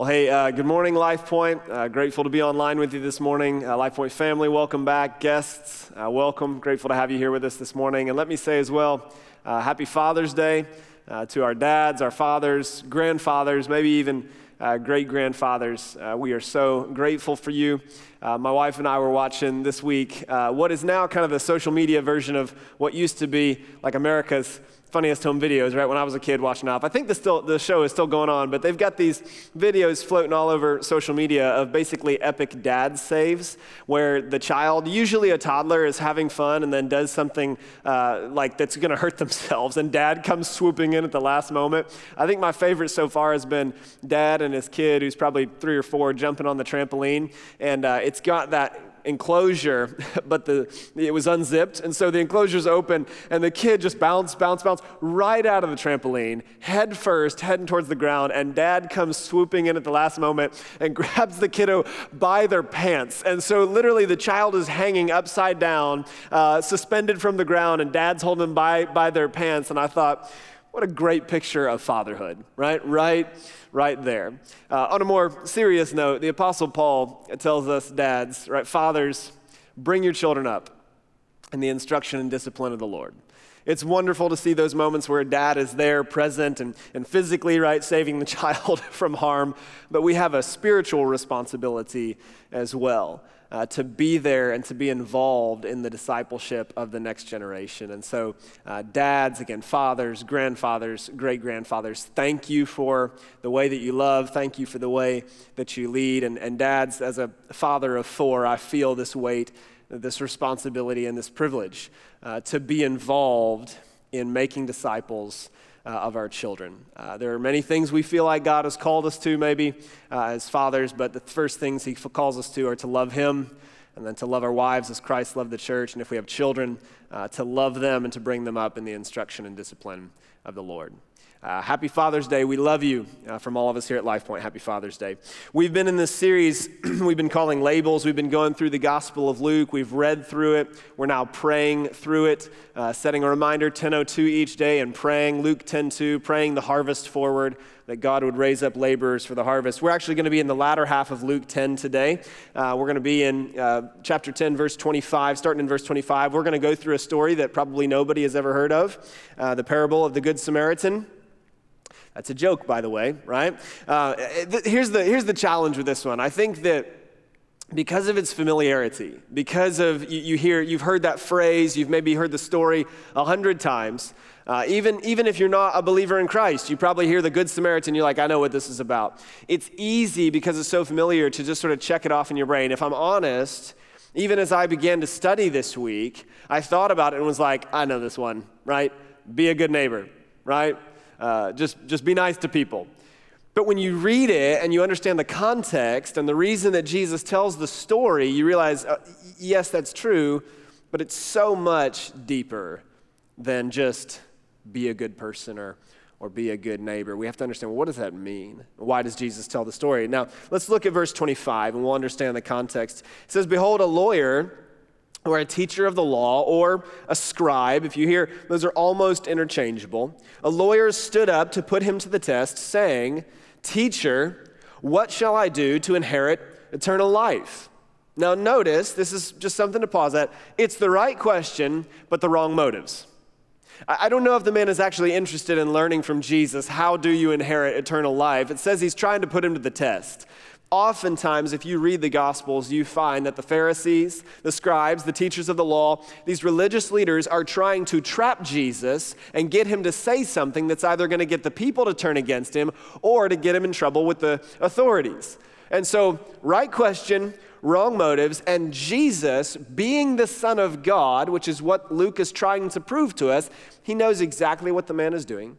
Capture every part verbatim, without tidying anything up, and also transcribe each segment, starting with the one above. Well, hey, uh, good morning, LifePoint. Uh, grateful to be online with you this morning. Uh, LifePoint family, welcome back. Guests, uh, welcome. Grateful to have you here with us this morning. And let me say as well, uh, happy Father's Day uh, to our dads, our fathers, grandfathers, maybe even uh, great-grandfathers. Uh, we are so grateful for you. Uh, my wife and I were watching this week uh, what is now kind of the social media version of what used to be like America's Funniest Home Videos, right? When I was a kid watching off. I think the, still, the show is still going on, but they've got these videos floating all over social media of basically epic dad saves, where the child, usually a toddler, is having fun and then does something uh, like that's going to hurt themselves, and dad comes swooping in at the last moment. I think my favorite so far has been dad and his kid, who's probably three or four, jumping on the trampoline, and uh, it's got that enclosure, but the it was unzipped, and so the enclosure's open, and the kid just bounced, bounced, bounced right out of the trampoline, head first, heading towards the ground, and dad comes swooping in at the last moment and grabs the kiddo by their pants, and so literally the child is hanging upside down, uh, suspended from the ground, and dad's holding them by, by their pants, and I thought, what a great picture of fatherhood, right? Right right there. Uh, on a more serious note, the Apostle Paul tells us dads, right, fathers, bring your children up in the instruction and discipline of the Lord. It's wonderful to see those moments where a dad is there, present, and, and physically, right, saving the child from harm, but we have a spiritual responsibility as well. Uh, to be there and to be involved in the discipleship of the next generation. And so uh, dads, again, fathers, grandfathers, great-grandfathers, thank you for the way that you love. Thank you for the way that you lead. And, and dads, as a father of four, I feel this weight, this responsibility, and this privilege uh, to be involved in making disciples Uh, of our children. Uh, there are many things we feel like God has called us to maybe uh, as fathers, but the first things he calls us to are to love him and then to love our wives as Christ loved the church, and if we have children, uh, to love them and to bring them up in the instruction and discipline of the Lord. Uh, happy Father's Day. We love you uh, from all of us here at LifePoint. Happy Father's Day. We've been in this series we've been calling Labels. We've been going through the Gospel of Luke. We've read through it. We're now praying through it, uh, setting a reminder, ten oh two each day, and praying Luke ten two, praying the harvest forward, that God would raise up laborers for the harvest. We're actually going to be in the latter half of Luke ten today. Uh, we're going to be in uh, chapter ten, verse twenty-five, starting in verse twenty-five. We're going to go through a story that probably nobody has ever heard of, uh, the parable of the Good Samaritan. That's a joke, by the way, right? Uh, th- here's the here's the challenge with this one. I think that because of its familiarity, because of you, you hear you've heard that phrase, you've maybe heard the story a hundred times. Uh, even even if you're not a believer in Christ, you probably hear the Good Samaritan. You're like, I know what this is about. It's easy because it's so familiar to just sort of check it off in your brain. If I'm honest, even as I began to study this week, I thought about it and was like, I know this one, right? Be a good neighbor, right? Uh, just, just be nice to people. But when you read it and you understand the context and the reason that Jesus tells the story, you realize, uh, yes, that's true, but it's so much deeper than just be a good person or or be a good neighbor. We have to understand, well, what does that mean? Why does Jesus tell the story? Now, let's look at verse twenty-five and we'll understand the context. It says, behold, a lawyer, or a teacher of the law, or a scribe, if you hear, those are almost interchangeable. A lawyer stood up to put him to the test, saying, Teacher, what shall I do to inherit eternal life? Now notice, this is just something to pause at. It's the right question, but the wrong motives. I don't know if the man is actually interested in learning from Jesus, how do you inherit eternal life? It says he's trying to put him to the test. Oftentimes, if you read the Gospels, you find that the Pharisees, the scribes, the teachers of the law, these religious leaders are trying to trap Jesus and get him to say something that's either going to get the people to turn against him or to get him in trouble with the authorities. And so, right question, wrong motives, and Jesus, being the Son of God, which is what Luke is trying to prove to us, he knows exactly what the man is doing.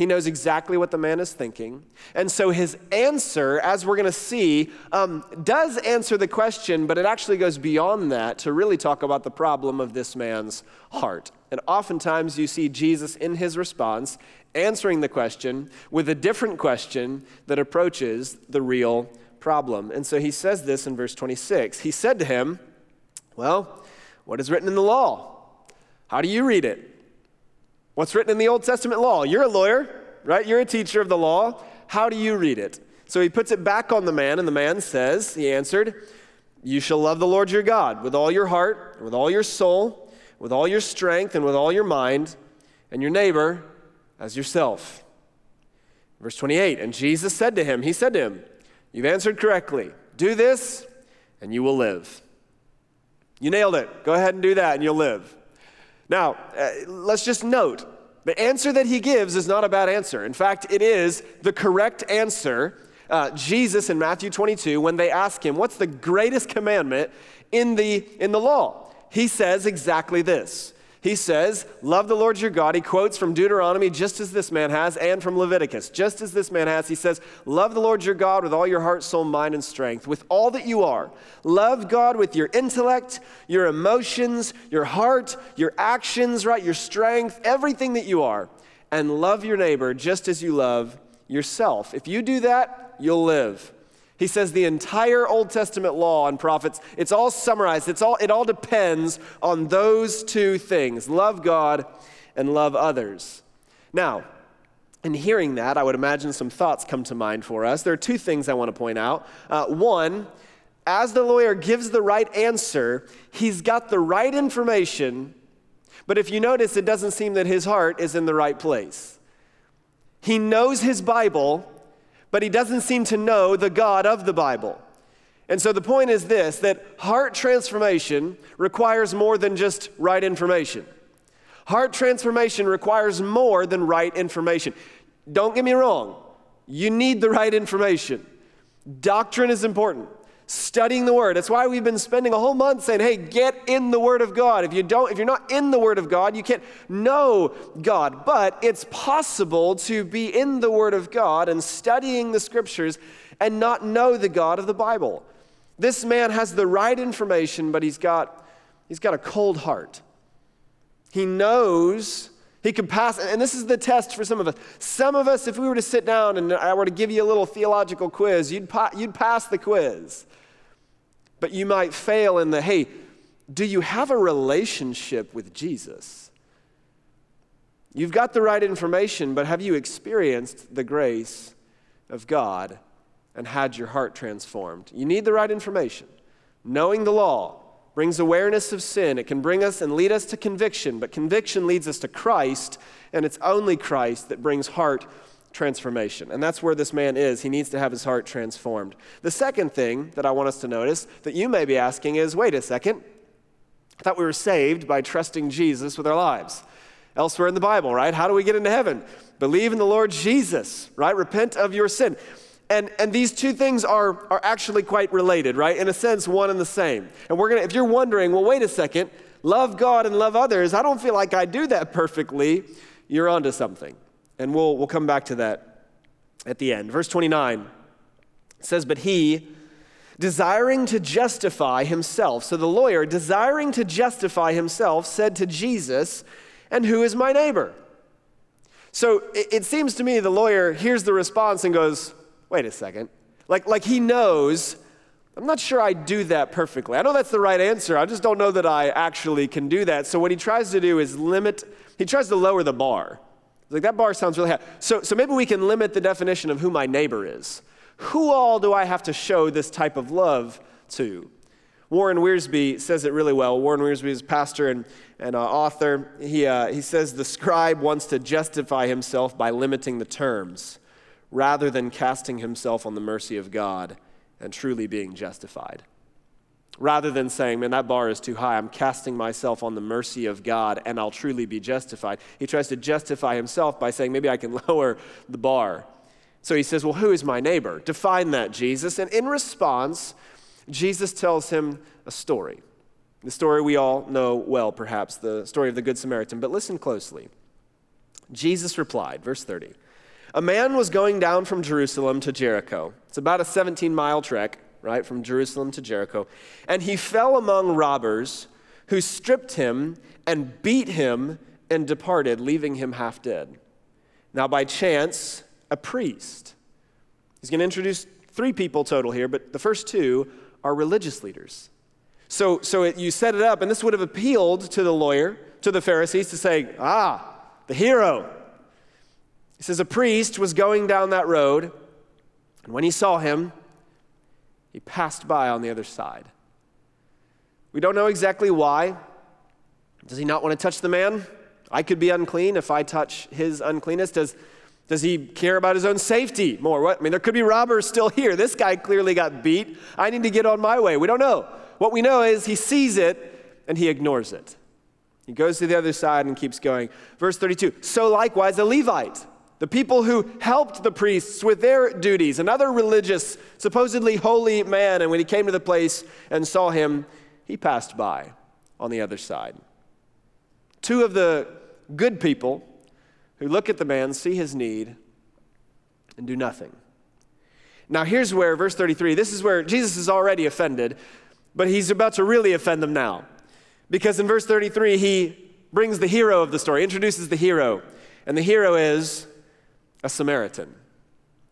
He knows exactly what the man is thinking. And so his answer, as we're going to see, um, does answer the question, but it actually goes beyond that to really talk about the problem of this man's heart. And oftentimes you see Jesus in his response answering the question with a different question that approaches the real problem. And so he says this in verse twenty-six. He said to him, well, what is written in the law? How do you read it? What's written in the Old Testament law? You're a lawyer, right? You're a teacher of the law. How do you read it? So he puts it back on the man, and the man says, he answered, you shall love the Lord your God with all your heart, with all your soul, with all your strength, and with all your mind, and your neighbor as yourself. Verse twenty-eight, and Jesus said to him, he said to him, you've answered correctly. Do this, and you will live. You nailed it. Go ahead and do that, and you'll live. Now, uh, let's just note, the answer that he gives is not a bad answer. In fact, it is the correct answer. Uh, Jesus in Matthew twenty-two, when they ask him, what's the greatest commandment in the, in the law? He says exactly this. He says, love the Lord your God. He quotes from Deuteronomy, just as this man has, and from Leviticus, just as this man has. He says, love the Lord your God with all your heart, soul, mind, and strength, with all that you are. Love God with your intellect, your emotions, your heart, your actions, right? Your strength, everything that you are. And love your neighbor just as you love yourself. If you do that, you'll live. He says the entire Old Testament law and prophets, it's all summarized. It's all, it all depends on those two things, love God and love others. Now, in hearing that, I would imagine some thoughts come to mind for us. There are two things I want to point out. Uh, one, as the lawyer gives the right answer, he's got the right information, but if you notice, it doesn't seem that his heart is in the right place. He knows his Bible, but he doesn't seem to know the God of the Bible. And so the point is this, that heart transformation requires more than just right information. Heart transformation requires more than right information. Don't get me wrong, you need the right information. Doctrine is important. Studying the Word. That's why we've been spending a whole month saying, hey, get in the Word of God. If you don't, if you're not in the Word of God, you can't know God. But it's possible to be in the Word of God and studying the Scriptures and not know the God of the Bible. This man has the right information, but he's got, he's got a cold heart. He knows he can pass, and this is the test for some of us. Some of us, if we were to sit down and I were to give you a little theological quiz, you'd pa- you'd pass the quiz. But you might fail in the, hey, do you have a relationship with Jesus? You've got the right information, but have you experienced the grace of God and had your heart transformed? You need the right information. Knowing the law brings awareness of sin. It can bring us and lead us to conviction, but conviction leads us to Christ, and it's only Christ that brings heart transformation. And that's where this man is. He needs to have his heart transformed. The second thing that I want us to notice that you may be asking is, wait a second, I thought we were saved by trusting Jesus with our lives. Elsewhere in the Bible, right? How do we get into heaven? Believe in the Lord Jesus, right? Repent of your sin. And and these two things are, are actually quite related, right? In a sense, one and the same. And we're gonna, if you're wondering, well, wait a second, love God and love others, I don't feel like I do that perfectly, you're onto something. And we'll we'll come back to that at the end. Verse twenty-nine says, but he, desiring to justify himself, so the lawyer, desiring to justify himself, said to Jesus, and who is my neighbor? So it, it seems to me the lawyer hears the response and goes, wait a second, like like he knows, I'm not sure I do that perfectly. I know that's the right answer, I just don't know that I actually can do that. So what he tries to do is limit, he tries to lower the bar. He's like, that bar sounds really high. So, so maybe we can limit the definition of who my neighbor is. Who all do I have to show this type of love to? Warren Wiersbe says it really well. Warren Wiersbe is a pastor and, and uh, author. He, uh, he says the scribe wants to justify himself by limiting the terms, rather than casting himself on the mercy of God and truly being justified. Rather than saying, man, that bar is too high, I'm casting myself on the mercy of God and I'll truly be justified. He tries to justify himself by saying, maybe I can lower the bar. So he says, well, who is my neighbor? Define that, Jesus. And in response, Jesus tells him a story. The story we all know well, perhaps, the story of the Good Samaritan. But listen closely. Jesus replied, verse thirty, a man was going down from Jerusalem to Jericho. It's about a seventeen-mile trek, right, from Jerusalem to Jericho. And he fell among robbers who stripped him and beat him and departed, leaving him half dead. Now, by chance, a priest. He's going to introduce three people total here, but the first two are religious leaders. So, so it, you set it up, and this would have appealed to the lawyer, to the Pharisees, to say, ah, the hero. He says, a priest was going down that road And when he saw him, he passed by on the other side. We don't know exactly why. Does he not want to touch the man? I could be unclean if I touch his uncleanness. Does, does he care about his own safety more? What? I mean, there could be robbers still here. This guy clearly got beat. I need to get on my way. We don't know. What we know is he sees it and he ignores it. He goes to the other side and keeps going. Verse thirty-two, so likewise the Levite, the people who helped the priests with their duties, another religious, supposedly holy man, and when he came to the place and saw him, he passed by on the other side. Two of the good people who look at the man, see his need, and do nothing. Now here's where, verse thirty-three, this is where Jesus is already offended, but he's about to really offend them now. Because in verse thirty-three, he brings the hero of the story, introduces the hero. And the hero is a Samaritan.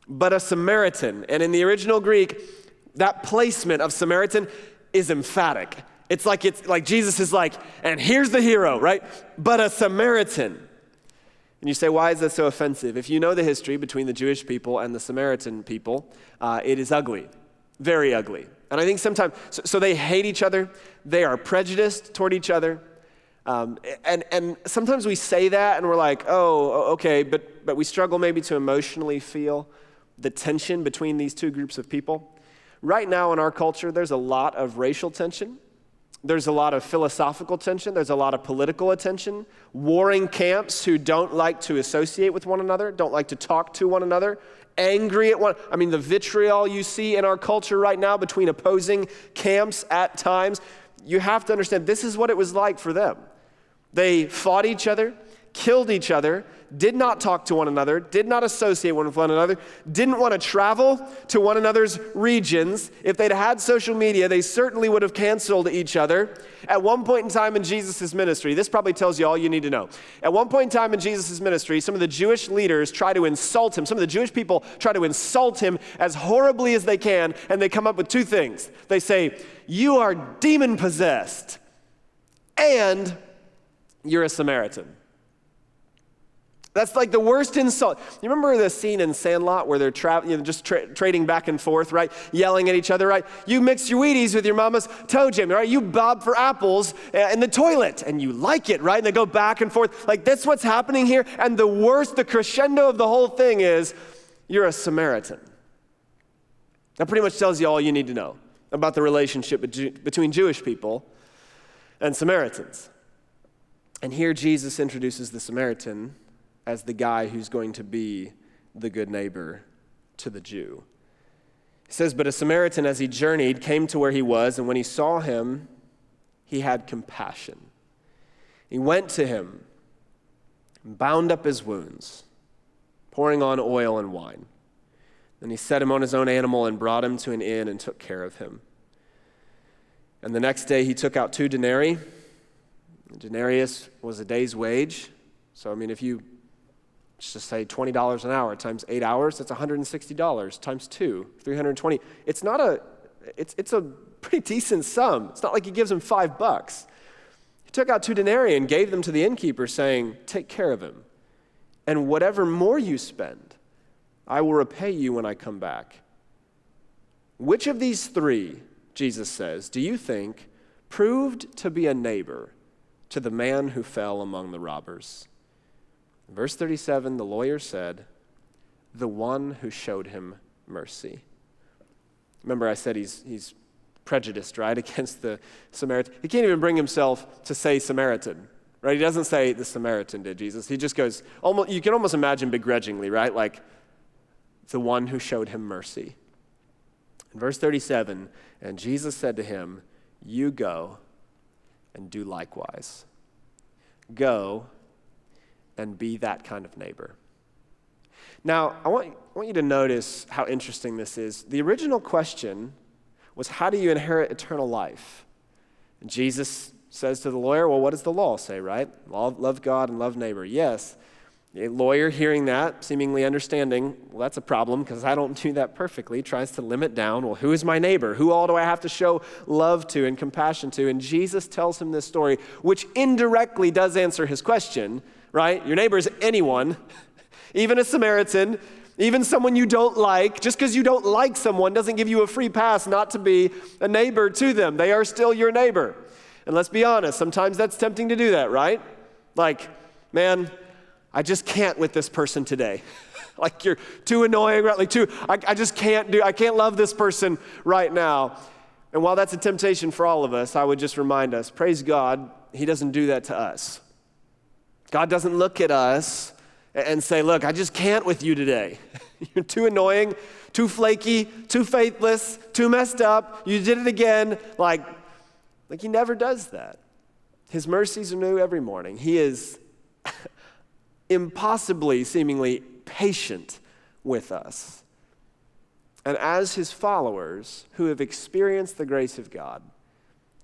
But a Samaritan, and in the original Greek, that placement of Samaritan is emphatic. It's like it's like Jesus is like, and here's the hero, right? But a Samaritan. And you say, why is that so offensive? If you know the history between the Jewish people and the Samaritan people, uh, it is ugly, very ugly. And I think sometimes, so, so they hate each other. They are prejudiced toward each other. Um, and and sometimes we say that and we're like, oh, okay, but, but we struggle maybe to emotionally feel the tension between these two groups of people. Right now in our culture, there's a lot of racial tension. There's a lot of philosophical tension. There's a lot of political tension. Warring camps who don't like to associate with one another, don't like to talk to one another, angry at one. I mean, the vitriol you see in our culture right now between opposing camps at times, you have to understand this is what it was like for them. They fought each other, killed each other, did not talk to one another, did not associate one with one another, didn't want to travel to one another's regions. If they'd had social media, they certainly would have canceled each other. At one point in time in Jesus' ministry, this probably tells you all you need to know. At one point in time in Jesus' ministry, some of the Jewish leaders try to insult him. Some of the Jewish people try to insult him as horribly as they can, and they come up with two things. They say, you are demon-possessed, and you're a Samaritan. That's like the worst insult. You remember the scene in Sandlot where they're tra- you know, just tra- trading back and forth, right? Yelling at each other, right? You mix your Wheaties with your mama's toe jam, right? You bob for apples in the toilet, and you like it, right? And they go back and forth. Like, that's what's happening here. And the worst, the crescendo of the whole thing is, you're a Samaritan. That pretty much tells you all you need to know about the relationship between Jewish people and Samaritans. And here Jesus introduces the Samaritan as the guy who's going to be the good neighbor to the Jew. He says, but a Samaritan, as he journeyed, came to where he was, and when he saw him, he had compassion. He went to him and bound up his wounds, pouring on oil and wine. Then he set him on his own animal and brought him to an inn and took care of him. And the next day he took out two denarii. A denarius was a day's wage. So, I mean, if you let's just say twenty dollars an hour times eight hours, that's one hundred sixty dollars times two, three hundred twenty. It's not a, it's it's a pretty decent sum. It's not like he gives him five bucks. He took out two denarii and gave them to the innkeeper saying, take care of him. And whatever more you spend, I will repay you when I come back. Which of these three, Jesus says, do you think proved to be a neighbor to the man who fell among the robbers? Verse thirty-seven, the lawyer said, the one who showed him mercy. Remember I said he's he's prejudiced, right, against the Samaritan. He can't even bring himself to say Samaritan, right? He doesn't say the Samaritan did Jesus. He just goes, almost, you can almost imagine begrudgingly, right? Like, the one who showed him mercy. In verse thirty-seven, and Jesus said to him, you go and do likewise. Go and be that kind of neighbor. Now, I want, I want you to notice how interesting this is. The original question was, how do you inherit eternal life? And Jesus says to the lawyer, well, what does the law say, right? Love God and love neighbor. Yes. A lawyer hearing that, seemingly understanding, well, that's a problem because I don't do that perfectly, tries to limit down, well, who is my neighbor? Who all do I have to show love to and compassion to? And Jesus tells him this story, which indirectly does answer his question, right? Your neighbor is anyone, even a Samaritan, Even someone you don't like, just because you don't like someone doesn't give you a free pass not to be a neighbor to them. They are still your neighbor. And let's be honest, sometimes that's tempting to do that, right? Like, man, I just can't with this person today. Like, you're too annoying, right? Like, too, I, I just can't do, I can't love this person right now. And while that's a temptation for all of us, I would just remind us, praise God, he doesn't do that to us. God doesn't look at us and say, look, I just can't with you today. You're too annoying, too flaky, too faithless, too messed up. You did it again. Like, like he never does that. His mercies are new every morning. He is impossibly, seemingly patient with us. And as his followers who have experienced the grace of God,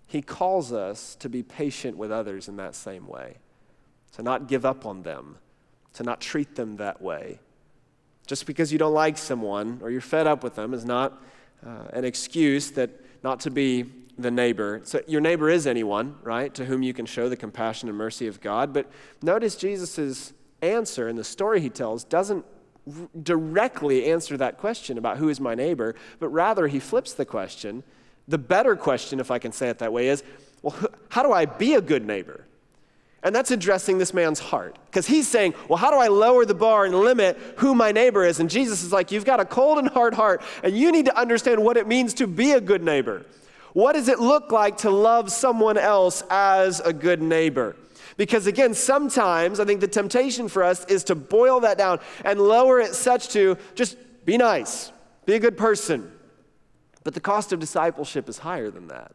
he calls us to be patient with others in that same way, to not give up on them, to not treat them that way. Just because you don't like someone or you're fed up with them is not uh, an excuse that not to be the neighbor. So your neighbor is anyone, right, to whom you can show the compassion and mercy of God. But notice Jesus's answer in the story he tells doesn't directly answer that question about who is my neighbor, but rather he flips the question. The better question, if I can say it that way, is, well, how do I be a good neighbor? And that's addressing this man's heart, because he's saying, well, how do I lower the bar and limit who my neighbor is? And Jesus is like, you've got a cold and hard heart, and you need to understand what it means to be a good neighbor. What does it look like to love someone else as a good neighbor? Because again, sometimes I think the temptation for us is to boil that down and lower it such to just be nice, be a good person. But the cost of discipleship is higher than that.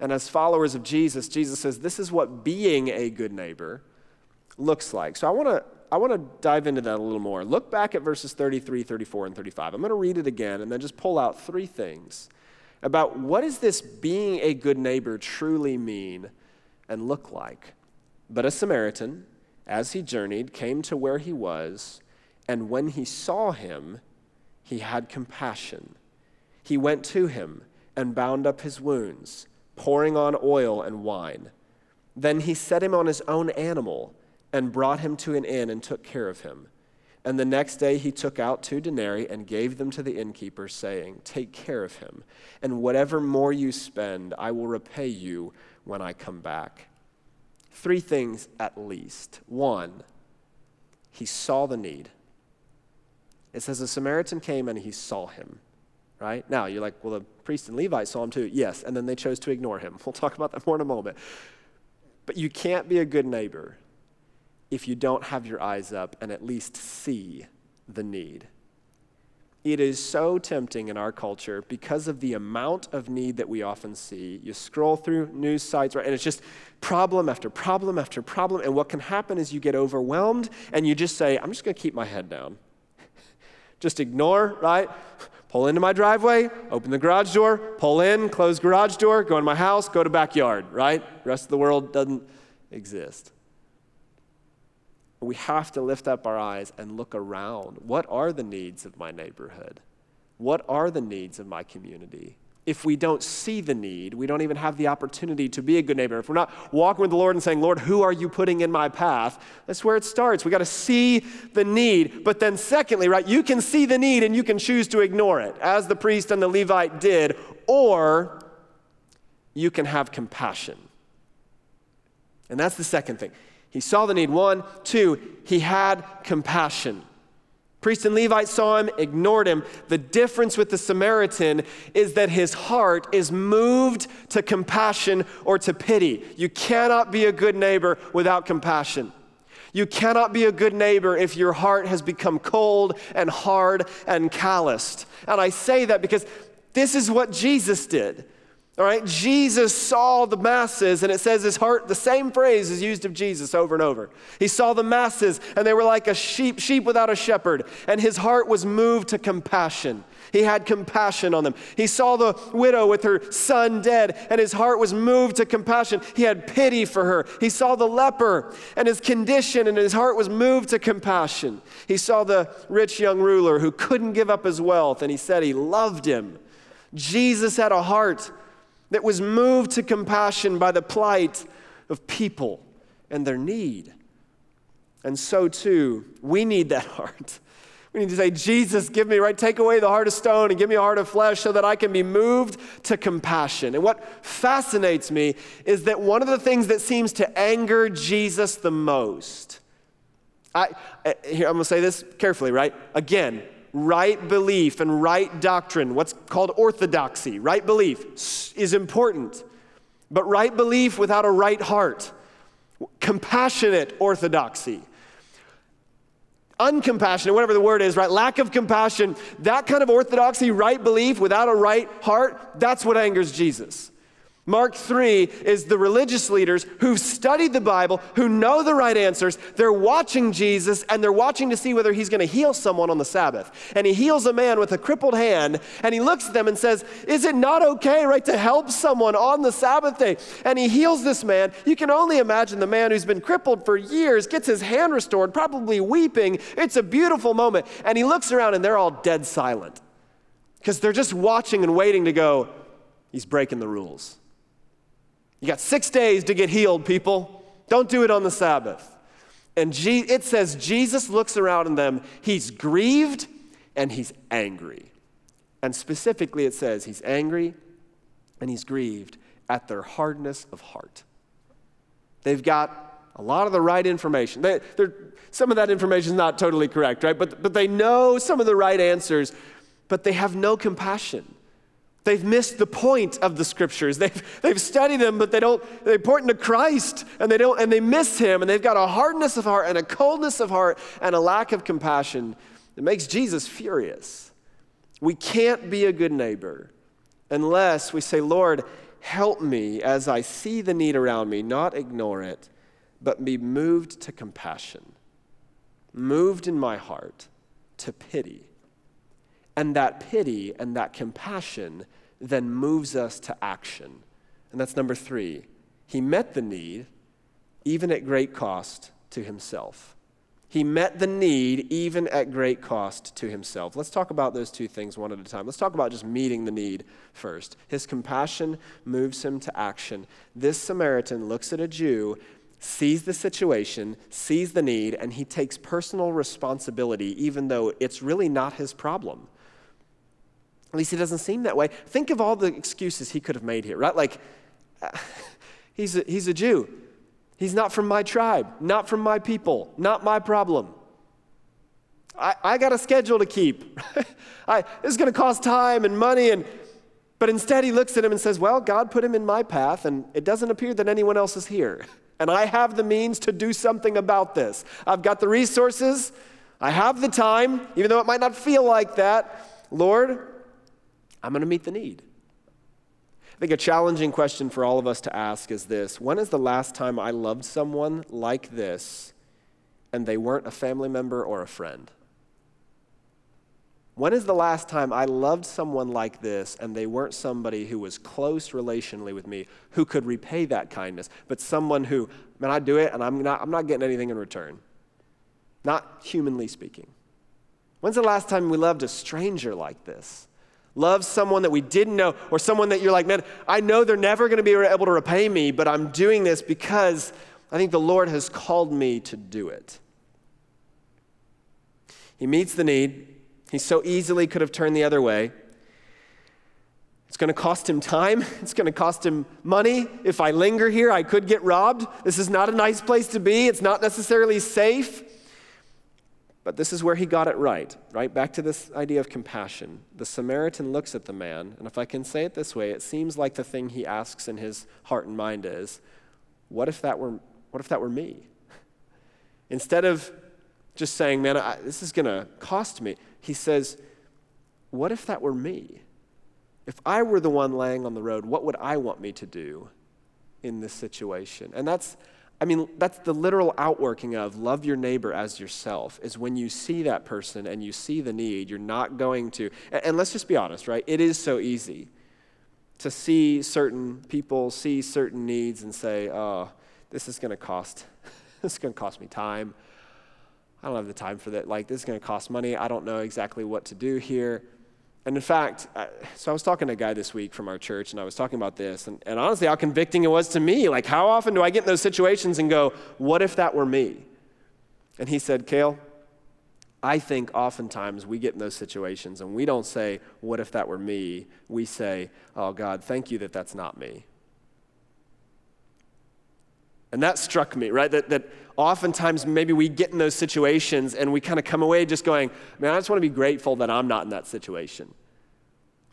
And as followers of Jesus, Jesus says this is what being a good neighbor looks like. So I want to I want to dive into that a little more. Look back at verses thirty-three, thirty-four, and thirty-five. I'm going to read it again and then just pull out three things about what does this being a good neighbor truly mean and look like. But a Samaritan, as he journeyed, came to where he was, and when he saw him, he had compassion. He went to him and bound up his wounds, pouring on oil and wine. Then he set him on his own animal and brought him to an inn and took care of him. And the next day he took out two denarii and gave them to the innkeeper, saying, "Take care of him, and whatever more you spend, I will repay you when I come back." Three things at least. One, he saw the need. It says a Samaritan came and he saw him, right? Now you're like, well, the priest and Levite saw him too. Yes, and then they chose to ignore him. We'll talk about that more in a moment. But you can't be a good neighbor if you don't have your eyes up and at least see the need. It is so tempting in our culture because of the amount of need that we often see. You scroll through news sites, right, and it's just problem after problem after problem. And what can happen is you get overwhelmed and you just say, I'm just going to keep my head down. Just ignore, right? Pull into my driveway, open the garage door, pull in, close garage door, go in my house, go to backyard, right? The rest of the world doesn't exist. We have to lift up our eyes and look around. What are the needs of my neighborhood? What are the needs of my community? If we don't see the need, we don't even have the opportunity to be a good neighbor. If we're not walking with the Lord and saying, Lord, who are you putting in my path? That's where it starts. We got to see the need. But then secondly, right, you can see the need and you can choose to ignore it, as the priest and the Levite did, or you can have compassion. And that's the second thing. He saw the need. One, two, he had compassion. Priest and Levite saw him, ignored him. The difference with the Samaritan is that his heart is moved to compassion or to pity. You cannot be a good neighbor without compassion. You cannot be a good neighbor if your heart has become cold and hard and calloused. And I say that because this is what Jesus did. All right, Jesus saw the masses, and it says his heart, the same phrase is used of Jesus over and over. He saw the masses, and they were like a sheep, sheep without a shepherd, and his heart was moved to compassion. He had compassion on them. He saw the widow with her son dead, and his heart was moved to compassion. He had pity for her. He saw the leper and his condition, and his heart was moved to compassion. He saw the rich young ruler who couldn't give up his wealth, and he said he loved him. Jesus had a heart that was moved to compassion by the plight of people and their need. And so too, we need that heart. We need to say, Jesus, give me, right? Take away the heart of stone and give me a heart of flesh so that I can be moved to compassion. And what fascinates me is that one of the things that seems to anger Jesus the most, I, I here, I'm going to say this carefully, right? Again, right belief and right doctrine, what's called orthodoxy, right belief is important. But right belief without a right heart, compassionate orthodoxy, uncompassionate, whatever the word is, right? Lack of compassion, that kind of orthodoxy, right belief without a right heart, that's what angers Jesus. Mark three is the religious leaders who've studied the Bible, who know the right answers. They're watching Jesus, and they're watching to see whether he's going to heal someone on the Sabbath. And he heals a man with a crippled hand, and he looks at them and says, is it not okay, right, to help someone on the Sabbath day? And he heals this man. You can only imagine the man who's been crippled for years gets his hand restored, probably weeping. It's a beautiful moment. And he looks around, and they're all dead silent because they're just watching and waiting to go, he's breaking the rules. You got six days to get healed, people. Don't do it on the Sabbath. And Je- it says Jesus looks around on them. He's grieved and he's angry. And specifically it says he's angry and he's grieved at their hardness of heart. They've got a lot of the right information. They, some of that information is not totally correct, right? But, but they know some of the right answers, but they have no compassion. They've missed the point of the scriptures. They've, they've studied them, but they don't, they point to Christ and they don't, and they miss him, and they've got a hardness of heart and a coldness of heart and a lack of compassion that makes Jesus furious. We can't be a good neighbor unless we say, Lord, help me as I see the need around me, not ignore it, but be moved to compassion, moved in my heart to pity. And that pity and that compassion then moves us to action. And that's number three. He met the need, even at great cost to himself. He met the need, even at great cost to himself. Let's talk about those two things one at a time. Let's talk about just meeting the need first. His compassion moves him to action. This Samaritan looks at a Jew, sees the situation, sees the need, and he takes personal responsibility, even though it's really not his problem. At least he doesn't seem that way. Think of all the excuses he could have made here, right? Like, uh, he's, a, he's a Jew. He's not from my tribe, not from my people, not my problem. I, I got a schedule to keep. I, this is going to cost time and money. And But instead he looks at him and says, well, God put him in my path, and it doesn't appear that anyone else is here. And I have the means to do something about this. I've got the resources. I have the time, even though it might not feel like that. Lord, I'm going to meet the need. I think a challenging question for all of us to ask is this. When is the last time I loved someone like this and they weren't a family member or a friend? When is the last time I loved someone like this and they weren't somebody who was close relationally with me, who could repay that kindness, but someone who, man, I do it and I'm not, I'm not getting anything in return. Not humanly speaking. When's the last time we loved a stranger like this? Love someone that we didn't know, or someone that you're like, man, I know they're never going to be able to repay me, but I'm doing this because I think the Lord has called me to do it. He meets the need. He so easily could have turned the other way. It's going to cost him time. It's going to cost him money. If I linger here, I could get robbed. This is not a nice place to be. It's not necessarily safe. But this is where he got it right, right? Back to this idea of compassion. The Samaritan looks at the man, and if I can say it this way, it seems like the thing he asks in his heart and mind is, what if that were, what if that were me? Instead of just saying, man, I, this is going to cost me, he says, what if that were me? If I were the one laying on the road, what would I want me to do in this situation? And that's, I mean, that's the literal outworking of love your neighbor as yourself, is when you see that person and you see the need, you're not going to, and, and let's just be honest, right? It is so easy to see certain people, see certain needs and say, oh, this is going to cost, this is going to cost me time. I don't have the time for that. Like, this is going to cost money. I don't know exactly what to do here. And in fact, I, so I was talking to a guy this week from our church, and I was talking about this, and, and honestly, how convicting it was to me. Like, how often do I get in those situations and go, what if that were me? And he said, Cale, I think oftentimes we get in those situations and we don't say, what if that were me? We say, oh God, thank you that that's not me. And that struck me, right? That that oftentimes maybe we get in those situations and we kind of come away just going, man, I just want to be grateful that I'm not in that situation.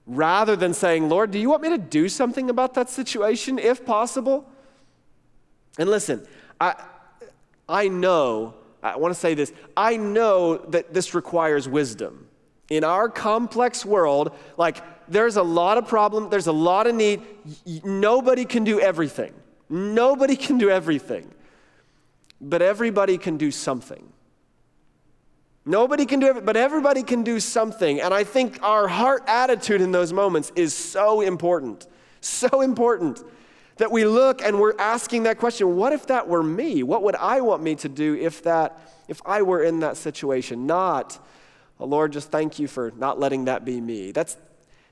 Rather than saying, Lord, do you want me to do something about that situation if possible? And listen, I I know, I want to say this, I know that this requires wisdom. In our complex world, like there's a lot of problem, there's a lot of need. Nobody can do everything. Nobody can do everything, but everybody can do something. Nobody can do everything, but everybody can do something. And I think our heart attitude in those moments is so important, so important that we look and we're asking that question, what if that were me? What would I want me to do if that, if I were in that situation? Not, oh Lord, just thank you for not letting that be me. That's,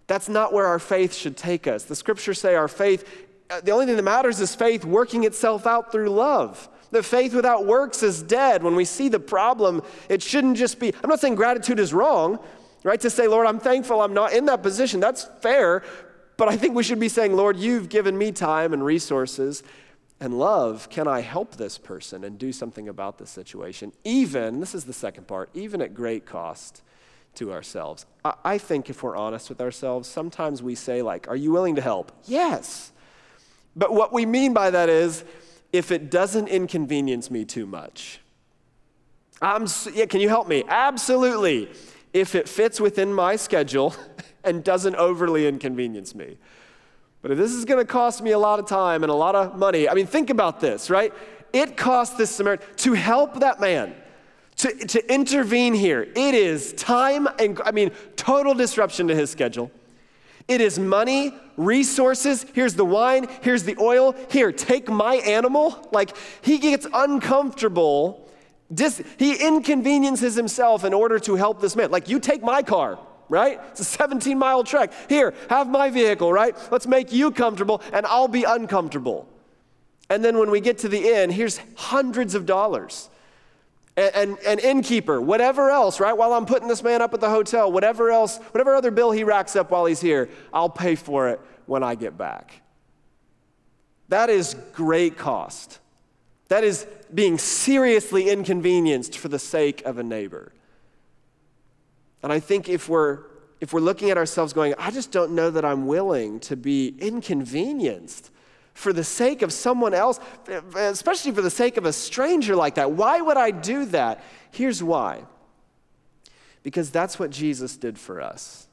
that's not where our faith should take us. The scriptures say our faith, the only thing that matters is faith working itself out through love. That faith without works is dead. When we see the problem, it shouldn't just be, I'm not saying gratitude is wrong, right? To say, Lord, I'm thankful I'm not in that position. That's fair. But I think we should be saying, Lord, you've given me time and resources and love. Can I help this person and do something about this situation? Even, this is the second part, even at great cost to ourselves. I, I think if we're honest with ourselves, sometimes we say like, are you willing to help? Yes. But what we mean by that is, if it doesn't inconvenience me too much. I'm, yeah, can you help me? Absolutely. If it fits within my schedule and doesn't overly inconvenience me. But if this is going to cost me a lot of time and a lot of money, I mean, think about this, right? It cost this Samaritan to help that man, to, to intervene here. It is time and, I mean, total disruption to his schedule. It is money, resources, here's the wine, here's the oil, here, take my animal. Like, he gets uncomfortable. Dis- he inconveniences himself in order to help this man. Like, you take my car, right? It's a seventeen-mile trek. Here, have my vehicle, right? Let's make you comfortable, and I'll be uncomfortable. And then when we get to the inn, here's hundreds of dollars. And an innkeeper, whatever else, right? While I'm putting this man up at the hotel, whatever else, whatever other bill he racks up while he's here, I'll pay for it when I get back. That is great cost. That is being seriously inconvenienced for the sake of a neighbor. And I think if we're if we're looking at ourselves going, I just don't know that I'm willing to be inconvenienced for the sake of someone else, especially for the sake of a stranger like that. Why would I do that? Here's why. Because that's what Jesus did for us.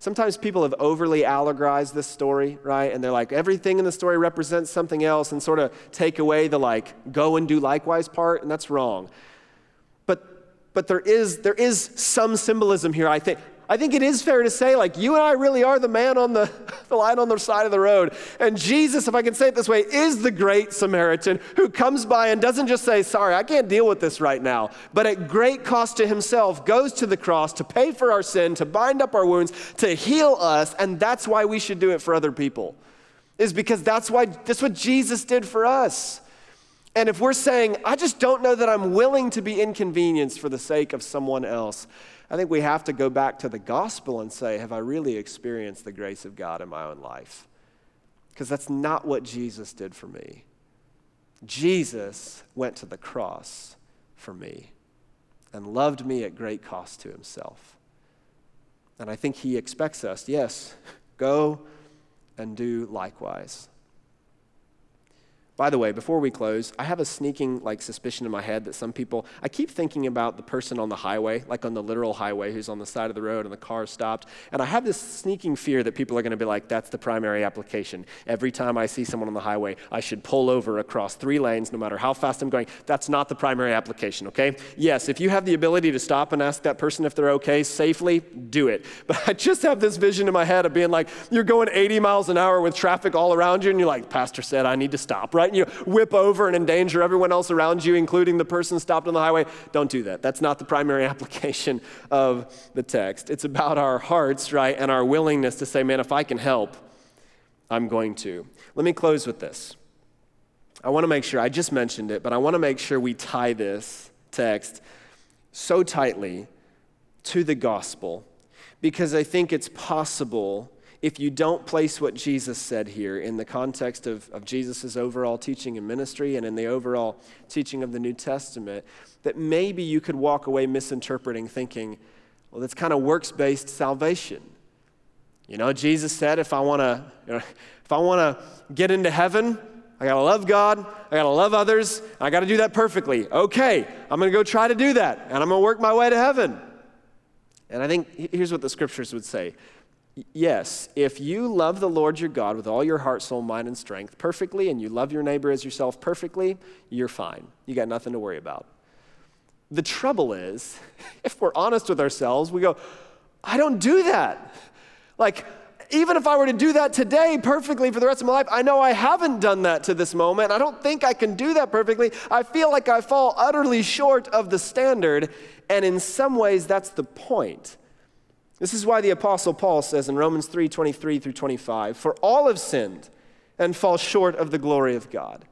Sometimes people have overly allegorized this story, right? And they're like, everything in the story represents something else and sort of take away the like, go and do likewise part, and that's wrong. But but there is there is some symbolism here, I think. I think it is fair to say, like, you and I really are the man on the, the line on the side of the road. And Jesus, if I can say it this way, is the great Samaritan who comes by and doesn't just say, sorry, I can't deal with this right now, but at great cost to himself goes to the cross to pay for our sin, to bind up our wounds, to heal us. And that's why we should do it for other people, is because that's why that's what Jesus did for us. And if we're saying, I just don't know that I'm willing to be inconvenienced for the sake of someone else, I think we have to go back to the gospel and say, have I really experienced the grace of God in my own life? Because that's not what Jesus did for me. Jesus went to the cross for me and loved me at great cost to himself. And I think he expects us, yes, go and do likewise. By the way, before we close, I have a sneaking like suspicion in my head that some people, I keep thinking about the person on the highway, like on the literal highway who's on the side of the road and the car stopped, and I have this sneaking fear that people are going to be like, that's the primary application. Every time I see someone on the highway, I should pull over across three lanes no matter how fast I'm going. That's not the primary application, okay? Yes, if you have the ability to stop and ask that person if they're okay safely, do it. But I just have this vision in my head of being like, you're going eighty miles an hour with traffic all around you, and you're like, pastor said I need to stop, right? And you whip over and endanger everyone else around you, including the person stopped on the highway. Don't do that. That's not the primary application of the text. It's about our hearts, right? And our willingness to say, man, if I can help, I'm going to. Let me close with this. I want to make sure, I just mentioned it, but I want to make sure we tie this text so tightly to the gospel because I think it's possible if you don't place what Jesus said here in the context of, of Jesus' overall teaching and ministry and in the overall teaching of the New Testament, that maybe you could walk away misinterpreting, thinking, well, that's kind of works-based salvation. You know, Jesus said, if I want to, you know, if I want to get into heaven, I got to love God, I got to love others, I got to do that perfectly. Okay, I'm going to go try to do that, and I'm going to work my way to heaven. And I think here's what the scriptures would say. Yes, if you love the Lord your God with all your heart, soul, mind, and strength perfectly, and you love your neighbor as yourself perfectly, you're fine. You got nothing to worry about. The trouble is, if we're honest with ourselves, we go, I don't do that. Like, even if I were to do that today perfectly for the rest of my life, I know I haven't done that to this moment. I don't think I can do that perfectly. I feel like I fall utterly short of the standard. And in some ways, that's the point. This is why the Apostle Paul says in Romans three twenty-three through twenty-five, for all have sinned and fall short of the glory of God.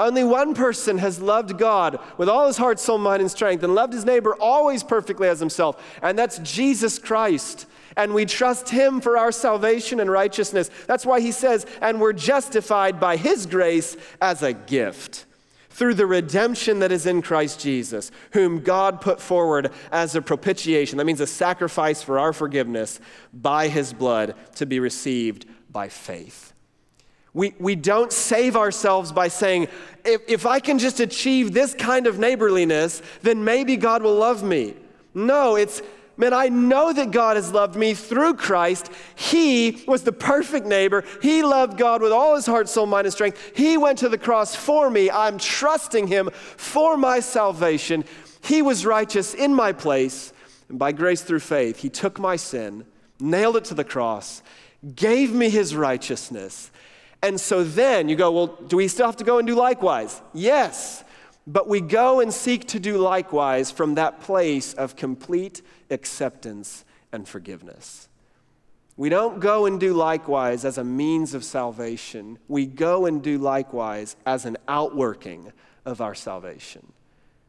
Only one person has loved God with all his heart, soul, mind, and strength, and loved his neighbor always perfectly as himself, and that's Jesus Christ. And we trust him for our salvation and righteousness. That's why he says, and we're justified by his grace as a gift through the redemption that is in Christ Jesus, whom God put forward as a propitiation. That means a sacrifice for our forgiveness by his blood to be received by faith. We we don't save ourselves by saying, if, if I can just achieve this kind of neighborliness, then maybe God will love me. No, it's, man, I know that God has loved me through Christ. He was the perfect neighbor. He loved God with all his heart, soul, mind, and strength. He went to the cross for me. I'm trusting him for my salvation. He was righteous in my place. And by grace through faith, he took my sin, nailed it to the cross, gave me his righteousness. And so then you go, well, do we still have to go and do likewise? Yes, but we go and seek to do likewise from that place of complete acceptance and forgiveness. We don't go and do likewise as a means of salvation. We go and do likewise as an outworking of our salvation.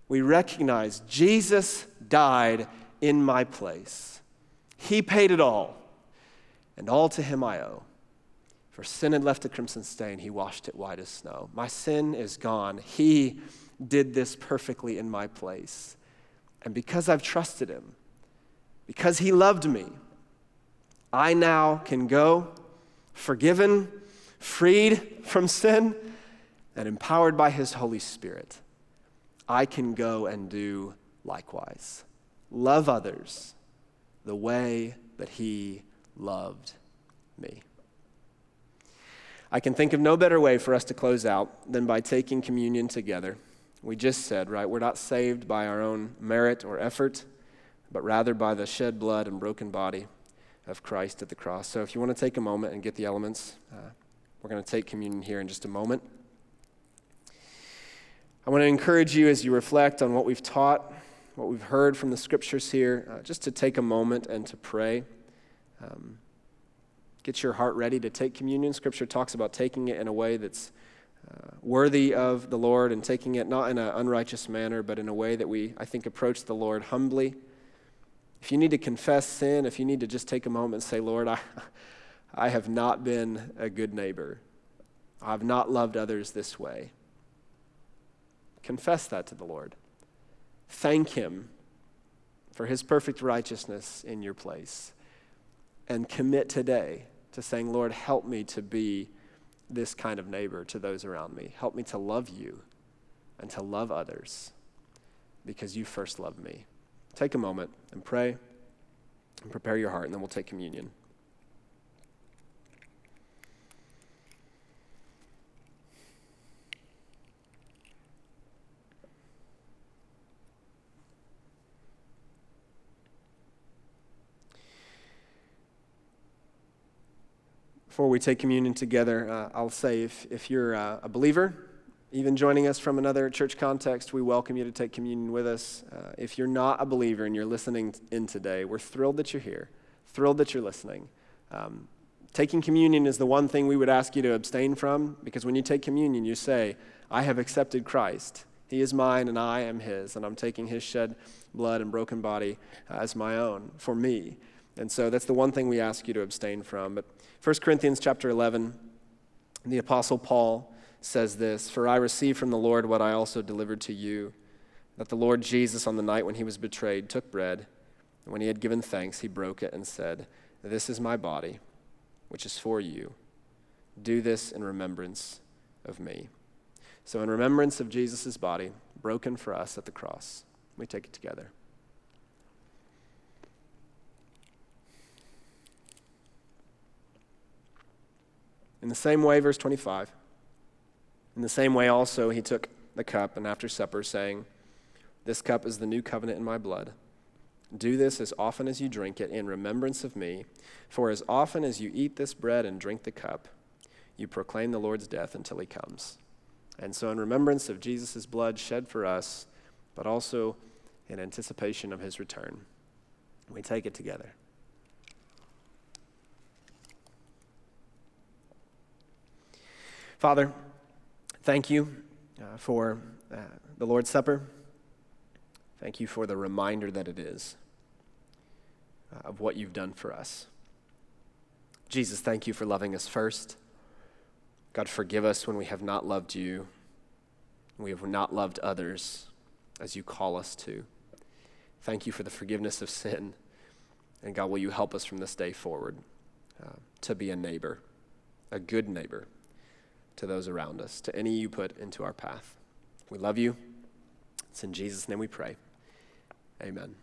We recognize Jesus died in my place. He paid it all, and all to him I owe. For sin had left a crimson stain, he washed it white as snow. My sin is gone. He did this perfectly in my place. And because I've trusted him, because he loved me, I now can go forgiven, freed from sin, and empowered by his Holy Spirit. I can go and do likewise. Love others the way that he loved me. I can think of no better way for us to close out than by taking communion together. We just said, right, we're not saved by our own merit or effort, but rather by the shed blood and broken body of Christ at the cross. So if you want to take a moment and get the elements, uh, we're going to take communion here in just a moment. I want to encourage you as you reflect on what we've taught, what we've heard from the scriptures here, uh, just to take a moment and to pray. Um, Get your heart ready to take communion. Scripture talks about taking it in a way that's uh, worthy of the Lord and taking it not in an unrighteous manner, but in a way that we, I think, approach the Lord humbly. If you need to confess sin, if you need to just take a moment and say, Lord, I, I have not been a good neighbor. I've not loved others this way. Confess that to the Lord. Thank him for his perfect righteousness in your place. And commit today to saying, Lord, help me to be this kind of neighbor to those around me. Help me to love you and to love others because you first loved me. Take a moment and pray and prepare your heart, and then we'll take communion. Before we take communion together, uh, I'll say if, if you're uh, a believer, even joining us from another church context, we welcome you to take communion with us. Uh, if you're not a believer and you're listening in today, we're thrilled that you're here, thrilled that you're listening. Um, taking communion is the one thing we would ask you to abstain from, because when you take communion, you say, I have accepted Christ. He is mine and I am his, and I'm taking his shed blood and broken body as my own for me. And so that's the one thing we ask you to abstain from. But First Corinthians chapter eleven, the Apostle Paul says this, "For I received from the Lord what I also delivered to you, that the Lord Jesus on the night when he was betrayed took bread, and when he had given thanks, he broke it and said, 'This is my body, which is for you. Do this in remembrance of me.'" So in remembrance of Jesus' body, broken for us at the cross, we take it together. In the same way, verse twenty-five, in the same way also he took the cup, and after supper, saying, "This cup is the new covenant in my blood. Do this as often as you drink it in remembrance of me. For as often as you eat this bread and drink the cup, you proclaim the Lord's death until he comes." And so in remembrance of Jesus' blood shed for us, but also in anticipation of his return, we take it together. Father, thank you uh, for uh, the Lord's Supper. Thank you for the reminder that it is uh, of what you've done for us. Jesus, thank you for loving us first. God, forgive us when we have not loved you, we have not loved others as you call us to. Thank you for the forgiveness of sin. And God, will you help us from this day forward uh, to be a neighbor, a good neighbor, to those around us, to any you put into our path. We love you. It's in Jesus' name we pray. Amen.